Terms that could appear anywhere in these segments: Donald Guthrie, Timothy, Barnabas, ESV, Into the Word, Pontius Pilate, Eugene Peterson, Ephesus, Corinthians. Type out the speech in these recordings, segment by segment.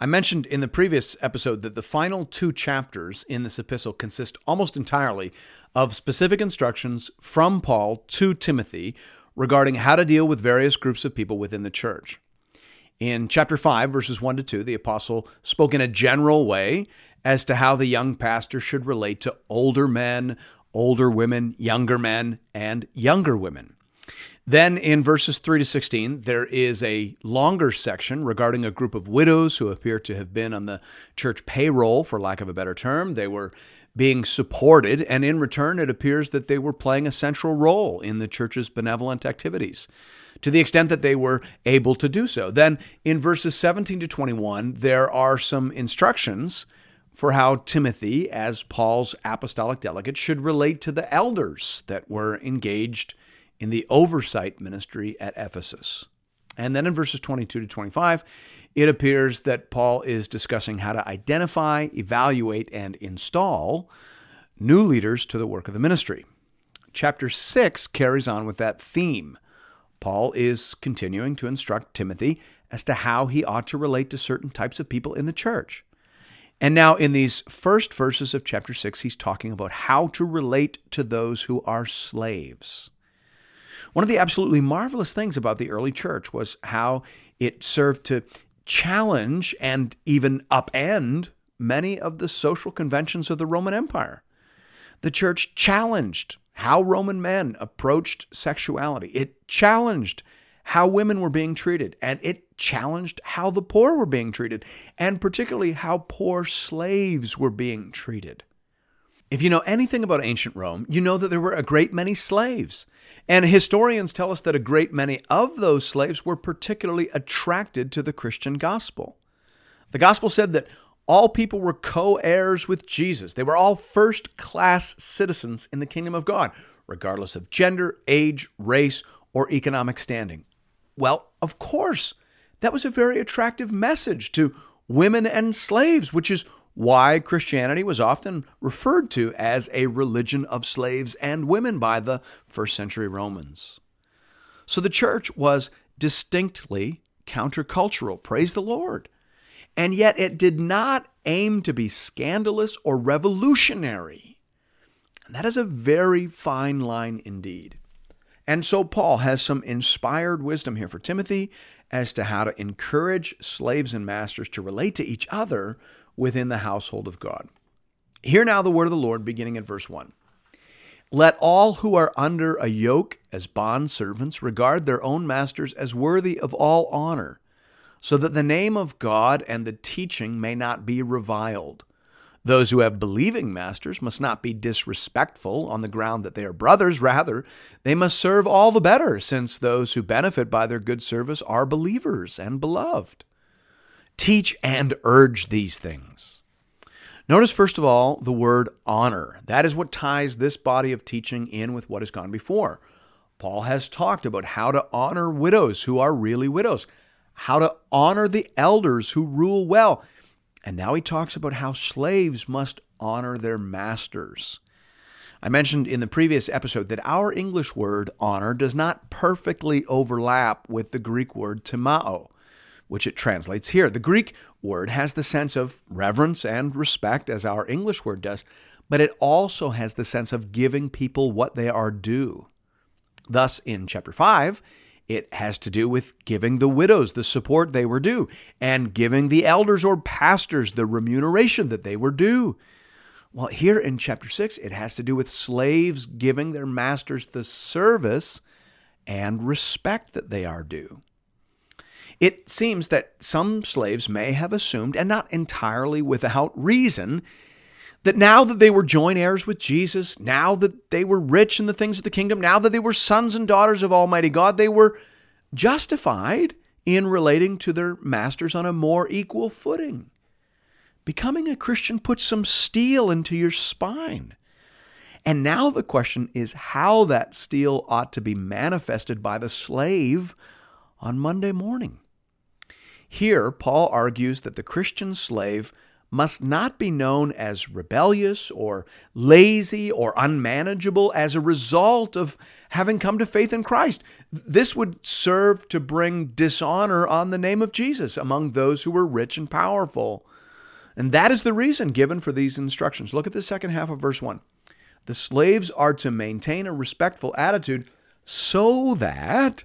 I mentioned in the previous episode that the final two chapters in this epistle consist almost entirely of specific instructions from Paul to Timothy regarding how to deal with various groups of people within the church. In chapter 5, verses 1 to 2, the apostle spoke in a general way as to how the young pastor should relate to older men, older women, and younger women. Then in verses 3 to 16, there is a longer section regarding a group of widows who appear to have been on the church payroll, for lack of a better term. They were being supported, and in return, it appears that they were playing a central role in the church's benevolent activities, to the extent that they were able to do so. Then in verses 17 to 21, there are some instructions for how Timothy, as Paul's apostolic delegate, should relate to the elders that were engaged in the oversight ministry at Ephesus. And then in verses 22 to 25, it appears that Paul is discussing how to identify, evaluate, and install new leaders to the work of the ministry. Chapter 6 carries on with that theme. Paul is continuing to instruct Timothy as to how he ought to relate to certain types of people in the church. And now in these first verses of chapter 6, he's talking about how to relate to those who are slaves. One of the absolutely marvelous things about the early church was how it served to challenge and even upend many of the social conventions of the Roman Empire. The church challenged how Roman men approached sexuality. It challenged how women were being treated, and it challenged how the poor were being treated, and particularly how poor slaves were being treated. If you know anything about ancient Rome, you know that there were a great many slaves. And historians tell us that a great many of those slaves were particularly attracted to the Christian gospel. The gospel said that all people were co-heirs with Jesus. They were all first-class citizens in the kingdom of God, regardless of gender, age, race, or economic standing. Well, of course, that was a very attractive message to women and slaves, which is why Christianity was often referred to as a religion of slaves and women by the first century Romans. So the church was distinctly countercultural, praise the Lord. And yet it did not aim to be scandalous or revolutionary. And that is a very fine line indeed. And so Paul has some inspired wisdom here for Timothy as to how to encourage slaves and masters to relate to each other within the household of God. Hear now the word of the Lord, beginning at verse 1. Let all who are under a yoke as bondservants regard their own masters as worthy of all honor, so that the name of God and the teaching may not be reviled. Those who have believing masters must not be disrespectful on the ground that they are brothers. Rather, they must serve all the better, since those who benefit by their good service are believers and beloved. Teach and urge these things. Notice, first of all, the word honor. That is what ties this body of teaching in with what has gone before. Paul has talked about how to honor widows who are really widows, how to honor the elders who rule well. And now he talks about how slaves must honor their masters. I mentioned in the previous episode that our English word honor does not perfectly overlap with the Greek word timao, which it translates here. The Greek word has the sense of reverence and respect, as our English word does, but it also has the sense of giving people what they are due. Thus, in chapter 5, it has to do with giving the widows the support they were due, and giving the elders or pastors the remuneration that they were due. Well, here in chapter 6, it has to do with slaves giving their masters the service and respect that they are due. It seems that some slaves may have assumed, and not entirely without reason, that now that they were joint heirs with Jesus, now that they were rich in the things of the kingdom, now that they were sons and daughters of Almighty God, they were justified in relating to their masters on a more equal footing. Becoming a Christian puts some steel into your spine. And now the question is how that steel ought to be manifested by the slave on Monday morning. Here, Paul argues that the Christian slave must not be known as rebellious or lazy or unmanageable as a result of having come to faith in Christ. This would serve to bring dishonor on the name of Jesus among those who were rich and powerful. And that is the reason given for these instructions. Look at the second half of verse 1. The slaves are to maintain a respectful attitude so that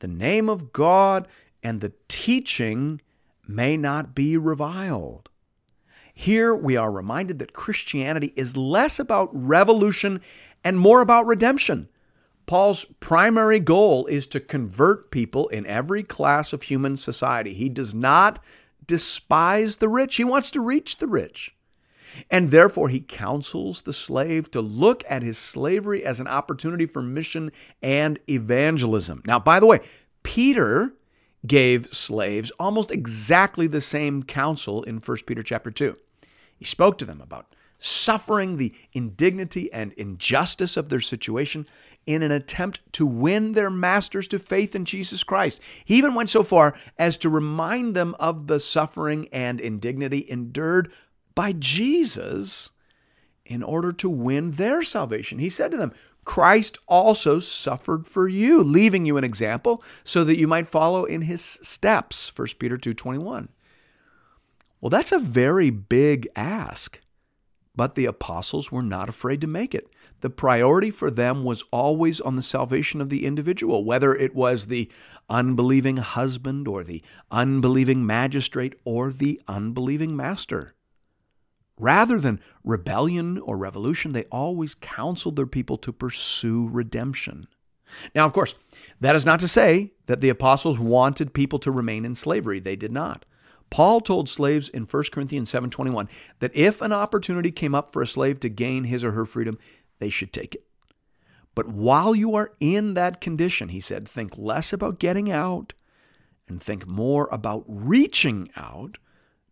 the name of God and the teaching may not be reviled. Here we are reminded that Christianity is less about revolution and more about redemption. Paul's primary goal is to convert people in every class of human society. He does not despise the rich. He wants to reach the rich. And therefore, he counsels the slave to look at his slavery as an opportunity for mission and evangelism. Now, by the way, Peter gave slaves almost exactly the same counsel in 1 Peter chapter 2. He spoke to them about suffering the indignity and injustice of their situation in an attempt to win their masters to faith in Jesus Christ. He even went so far as to remind them of the suffering and indignity endured by Jesus in order to win their salvation. He said to them, Christ also suffered for you, leaving you an example so that you might follow in his steps, 1 Peter 2:21. Well, that's a very big ask. But the apostles were not afraid to make it. The priority for them was always on the salvation of the individual, whether it was the unbelieving husband or the unbelieving magistrate or the unbelieving master. Rather than rebellion or revolution, they always counseled their people to pursue redemption. Now, of course, that is not to say that the apostles wanted people to remain in slavery. They did not. Paul told slaves in 1 Corinthians 7:21 that if an opportunity came up for a slave to gain his or her freedom, they should take it. But while you are in that condition, he said, think less about getting out and think more about reaching out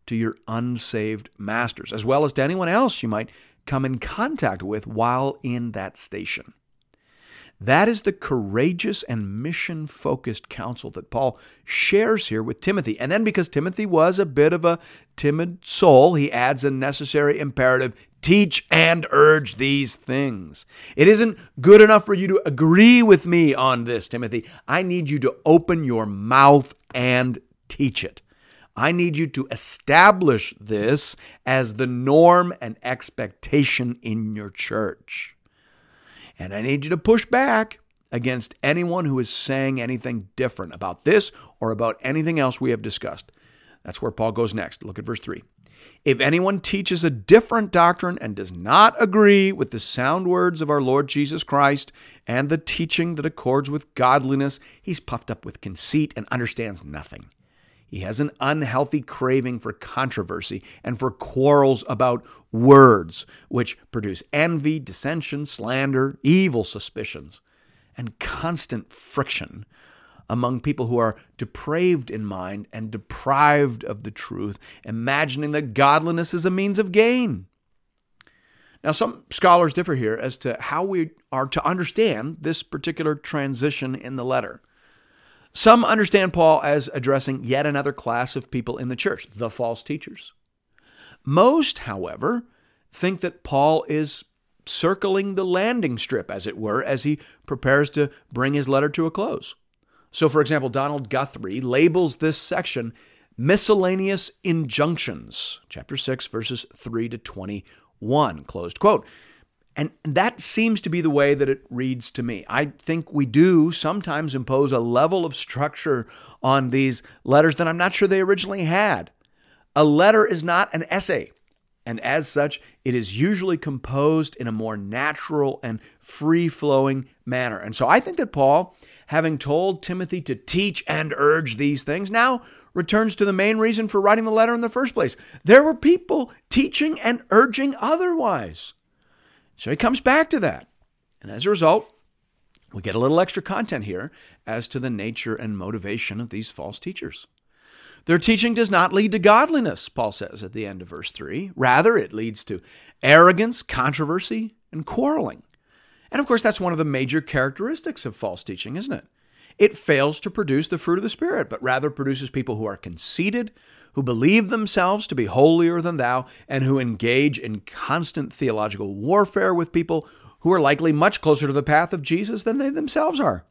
to your unsaved masters, as well as to anyone else you might come in contact with while in that station. That is the courageous and mission-focused counsel that Paul shares here with Timothy. And then because Timothy was a bit of a timid soul, he adds a necessary imperative, teach and urge these things. It isn't good enough for you to agree with me on this, Timothy. I need you to open your mouth and teach it. I need you to establish this as the norm and expectation in your church. And I need you to push back against anyone who is saying anything different about this or about anything else we have discussed. That's where Paul goes next. Look at verse 3. If anyone teaches a different doctrine and does not agree with the sound words of our Lord Jesus Christ and the teaching that accords with godliness, he's puffed up with conceit and understands nothing. He has an unhealthy craving for controversy and for quarrels about words, which produce envy, dissension, slander, evil suspicions, and constant friction among people who are depraved in mind and deprived of the truth, imagining that godliness is a means of gain. Now, some scholars differ here as to how we are to understand this particular transition in the letter. Some understand Paul as addressing yet another class of people in the church, the false teachers. Most, however, think that Paul is circling the landing strip, as it were, as he prepares to bring his letter to a close. So, for example, Donald Guthrie labels this section Miscellaneous Injunctions, chapter 6, verses 3 to 21, closed quote. And that seems to be the way that it reads to me. I think we do sometimes impose a level of structure on these letters that I'm not sure they originally had. A letter is not an essay, and as such, it is usually composed in a more natural and free-flowing manner. And so I think that Paul, having told Timothy to teach and urge these things, now returns to the main reason for writing the letter in the first place. There were people teaching and urging otherwise. So he comes back to that. And as a result, we get a little extra content here as to the nature and motivation of these false teachers. Their teaching does not lead to godliness, Paul says at the end of verse 3. Rather, it leads to arrogance, controversy, and quarreling. And of course, that's one of the major characteristics of false teaching, isn't it? It fails to produce the fruit of the Spirit, but rather produces people who are conceited, who believe themselves to be holier than thou, and who engage in constant theological warfare with people who are likely much closer to the path of Jesus than they themselves are.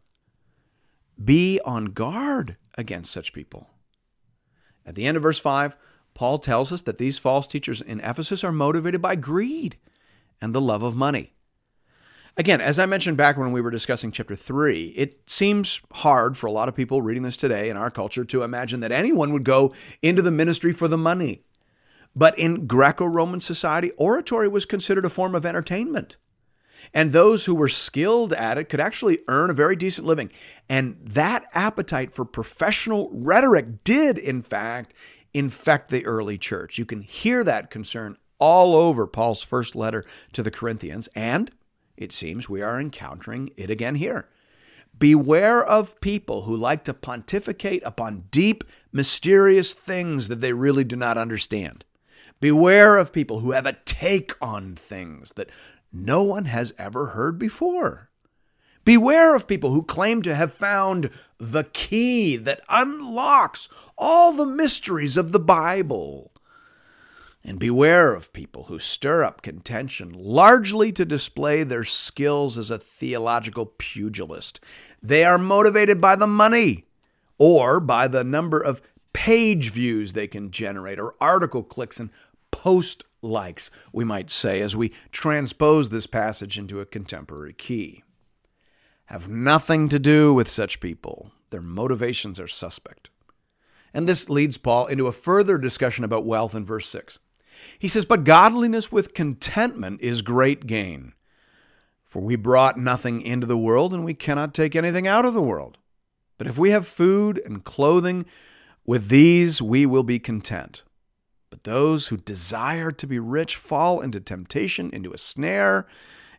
Be on guard against such people. At the end of verse 5, Paul tells us that these false teachers in Ephesus are motivated by greed and the love of money. Again, as I mentioned back when we were discussing chapter 3, it seems hard for a lot of people reading this today in our culture to imagine that anyone would go into the ministry for the money. But in Greco-Roman society, oratory was considered a form of entertainment. And those who were skilled at it could actually earn a very decent living. And that appetite for professional rhetoric did, in fact, infect the early church. You can hear that concern all over Paul's first letter to the Corinthians, and it seems we are encountering it again here. Beware of people who like to pontificate upon deep, mysterious things that they really do not understand. Beware of people who have a take on things that no one has ever heard before. Beware of people who claim to have found the key that unlocks all the mysteries of the Bible. And beware of people who stir up contention largely to display their skills as a theological pugilist. They are motivated by the money or by the number of page views they can generate or article clicks and post likes, we might say, as we transpose this passage into a contemporary key. Have nothing to do with such people. Their motivations are suspect. And this leads Paul into a further discussion about wealth in verse 6. He says, "But godliness with contentment is great gain. For we brought nothing into the world, and we cannot take anything out of the world. But if we have food and clothing, with these we will be content. But those who desire to be rich fall into temptation, into a snare,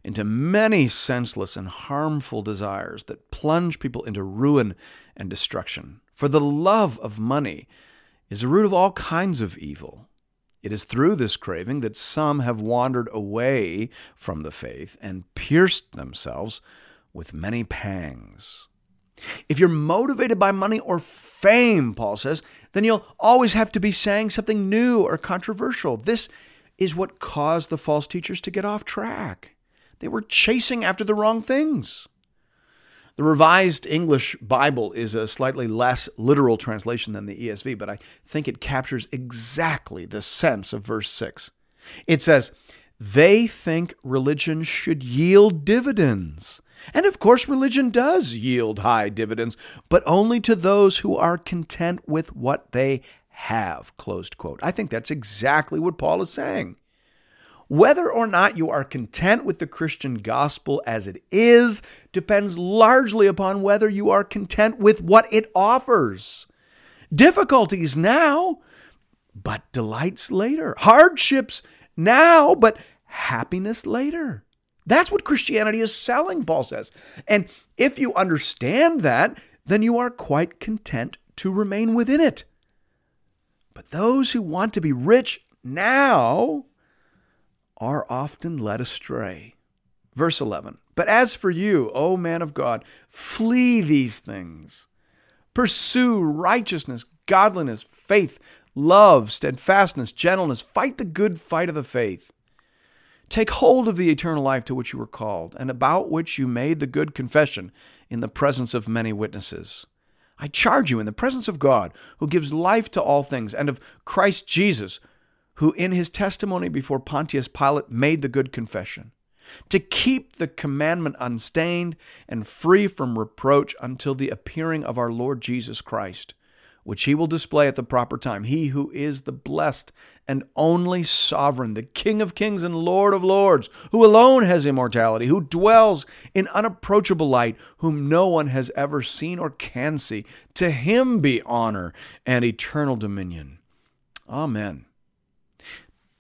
into many senseless and harmful desires that plunge people into ruin and destruction. For the love of money is the root of all kinds of evil. It is through this craving that some have wandered away from the faith and pierced themselves with many pangs." If you're motivated by money or fame, Paul says, then you'll always have to be saying something new or controversial. This is what caused the false teachers to get off track. They were chasing after the wrong things. The Revised English Bible is a slightly less literal translation than the ESV, but I think it captures exactly the sense of verse 6. It says, "They think religion should yield dividends." And of course, religion does yield high dividends, but only to those who are content with what they have, closed quote. I think that's exactly what Paul is saying. Whether or not you are content with the Christian gospel as it is depends largely upon whether you are content with what it offers. Difficulties now, but delights later. Hardships now, but happiness later. That's what Christianity is selling, Paul says. And if you understand that, then you are quite content to remain within it. But those who want to be rich now are often led astray. Verse 11, "But as for you, O man of God, flee these things. Pursue righteousness, godliness, faith, love, steadfastness, gentleness. Fight the good fight of the faith. Take hold of the eternal life to which you were called, and about which you made the good confession in the presence of many witnesses. I charge you in the presence of God, who gives life to all things, and of Christ Jesus, who in his testimony before Pontius Pilate made the good confession, to keep the commandment unstained and free from reproach until the appearing of our Lord Jesus Christ, which he will display at the proper time. He who is the blessed and only sovereign, the King of kings and Lord of lords, who alone has immortality, who dwells in unapproachable light, whom no one has ever seen or can see. To him be honor and eternal dominion. Amen."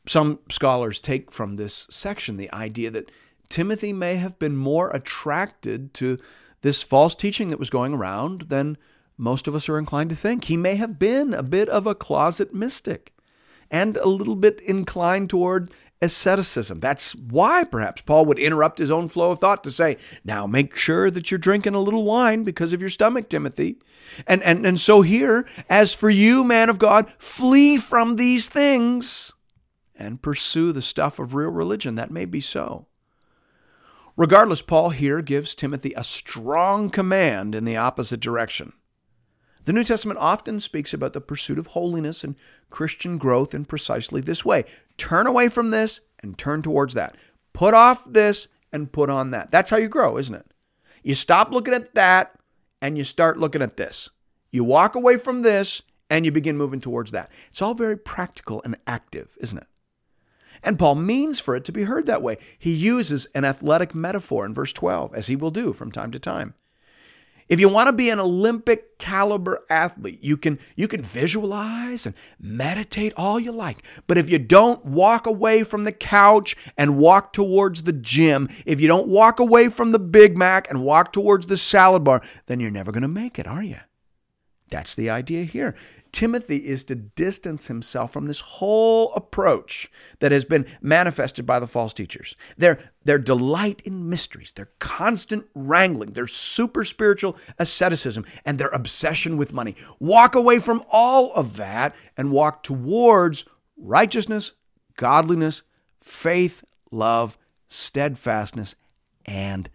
Some scholars take from this section the idea that Timothy may have been more attracted to this false teaching that was going around than most of us are inclined to think. He may have been a bit of a closet mystic and a little bit inclined toward asceticism. That's why perhaps Paul would interrupt his own flow of thought to say, now make sure that you're drinking a little wine because of your stomach, Timothy. And so here, as for you, man of God, flee from these things and pursue the stuff of real religion. That may be so. Regardless, Paul here gives Timothy a strong command in the opposite direction. The New Testament often speaks about the pursuit of holiness and Christian growth in precisely this way. Turn away from this and turn towards that. Put off this and put on that. That's how you grow, isn't it? You stop looking at that and you start looking at this. You walk away from this and you begin moving towards that. It's all very practical and active, isn't it? And Paul means for it to be heard that way. He uses an athletic metaphor in verse 12, as he will do from time to time. If you want to be an Olympic caliber athlete, you can visualize and meditate all you like. But if you don't walk away from the couch and walk towards the gym, if you don't walk away from the Big Mac and walk towards the salad bar, then you're never going to make it, are you? That's the idea here. Timothy is to distance himself from this whole approach that has been manifested by the false teachers. Their delight in mysteries, their constant wrangling, their super spiritual asceticism, and their obsession with money. Walk away from all of that and walk towards righteousness, godliness, faith, love, steadfastness, and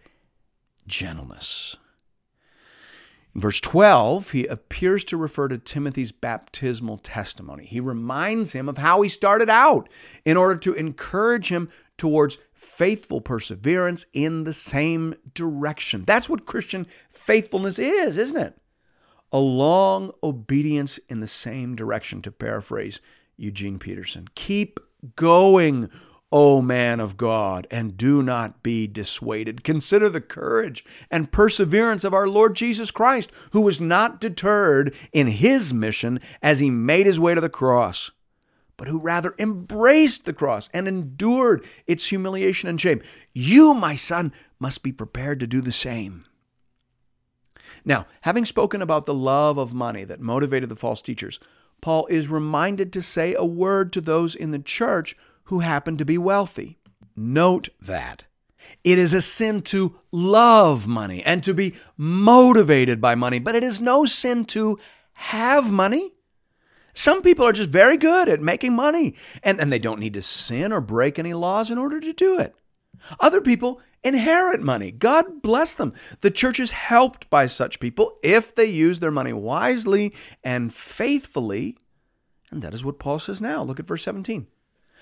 gentleness. In verse 12, he appears to refer to Timothy's baptismal testimony. He reminds him of how he started out in order to encourage him towards faithful perseverance in the same direction. That's what Christian faithfulness is, isn't it? A long obedience in the same direction, to paraphrase Eugene Peterson. Keep going, O man of God, and do not be dissuaded. Consider the courage and perseverance of our Lord Jesus Christ, who was not deterred in his mission as he made his way to the cross, but who rather embraced the cross and endured its humiliation and shame. You, my son, must be prepared to do the same. Now, having spoken about the love of money that motivated the false teachers, Paul is reminded to say a word to those in the church who happen to be wealthy. Note that it is a sin to love money and to be motivated by money, but it is no sin to have money. Some people are just very good at making money, and they don't need to sin or break any laws in order to do it. Other people inherit money. God bless them. The church is helped by such people if they use their money wisely and faithfully. And that is what Paul says now. Look at verse 17.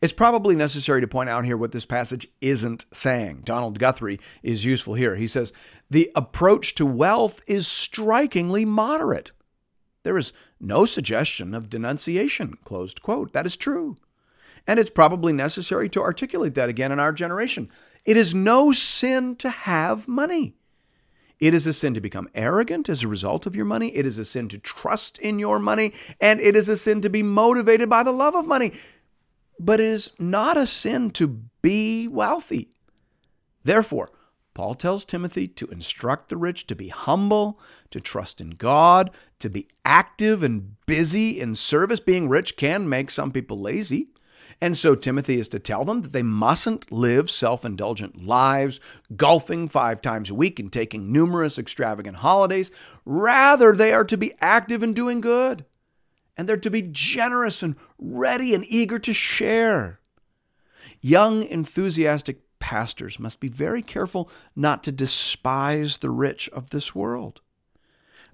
It's probably necessary to point out here what this passage isn't saying. Donald Guthrie is useful here. He says, the approach to wealth is strikingly moderate. There is no suggestion of denunciation, closed quote. That is true. And it's probably necessary to articulate that again in our generation. It is no sin to have money. It is a sin to become arrogant as a result of your money. It is a sin to trust in your money. And it is a sin to be motivated by the love of money. But it is not a sin to be wealthy. Therefore, Paul tells Timothy to instruct the rich to be humble, to trust in God, to be active and busy in service. Being rich can make some people lazy. And so Timothy is to tell them that they mustn't live self-indulgent lives, golfing 5 times a week and taking numerous extravagant holidays. Rather, they are to be active and doing good. And they're to be generous and ready and eager to share. Young, enthusiastic pastors must be very careful not to despise the rich of this world.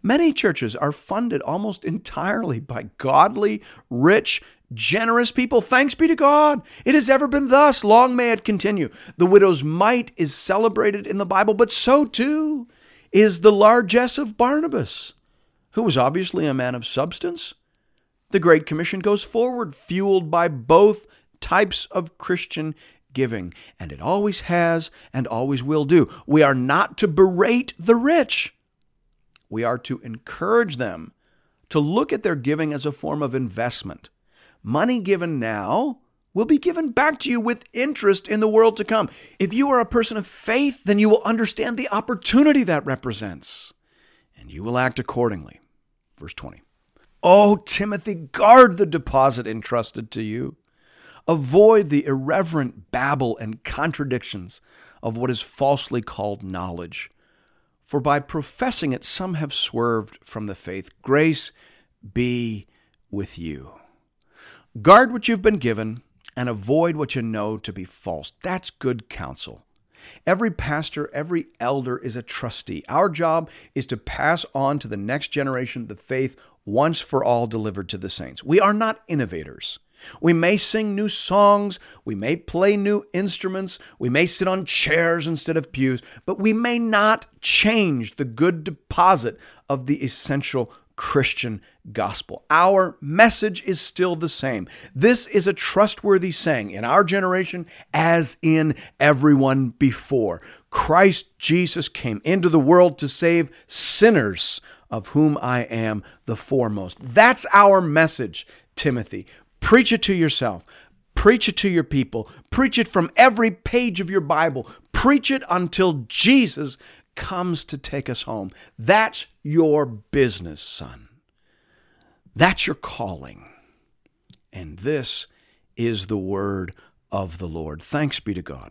Many churches are funded almost entirely by godly, rich, generous people. Thanks be to God. It has ever been thus. Long may it continue. The widow's mite is celebrated in the Bible, but so too is the largesse of Barnabas, who was obviously a man of substance, The Great Commission goes forward, fueled by both types of Christian giving, and it always has and always will do. We are not to berate the rich. We are to encourage them to look at their giving as a form of investment. Money given now will be given back to you with interest in the world to come. If you are a person of faith, then you will understand the opportunity that represents, and you will act accordingly. Verse 20. Oh, Timothy, guard the deposit entrusted to you. Avoid the irreverent babble and contradictions of what is falsely called knowledge. For by professing it, some have swerved from the faith. Grace be with you. Guard what you've been given and avoid what you know to be false. That's good counsel. Every pastor, every elder is a trustee. Our job is to pass on to the next generation the faith once for all delivered to the saints. We are not innovators. We may sing new songs, we may play new instruments, we may sit on chairs instead of pews, but we may not change the good deposit of the essential Christian gospel. Our message is still the same. This is a trustworthy saying in our generation as in everyone before. Christ Jesus came into the world to save sinners, of whom I am the foremost. That's our message, Timothy. Preach it to yourself. Preach it to your people. Preach it from every page of your Bible. Preach it until Jesus comes to take us home. That's your business, son. That's your calling. And this is the word of the Lord. Thanks be to God.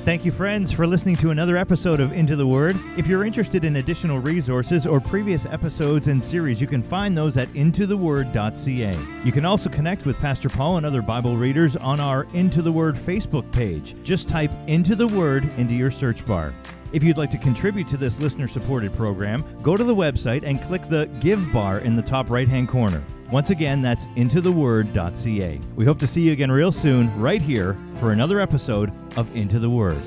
Thank you, friends, for listening to another episode of Into the Word. If you're interested in additional resources or previous episodes and series, you can find those at intotheword.ca. You can also connect with Pastor Paul and other Bible readers on our Into the Word Facebook page. Just type Into the Word into your search bar. If you'd like to contribute to this listener-supported program, go to the website and click the Give bar in the top right-hand corner. Once again, that's intotheword.ca. We hope to see you again real soon, right here, for another episode of Into the Word.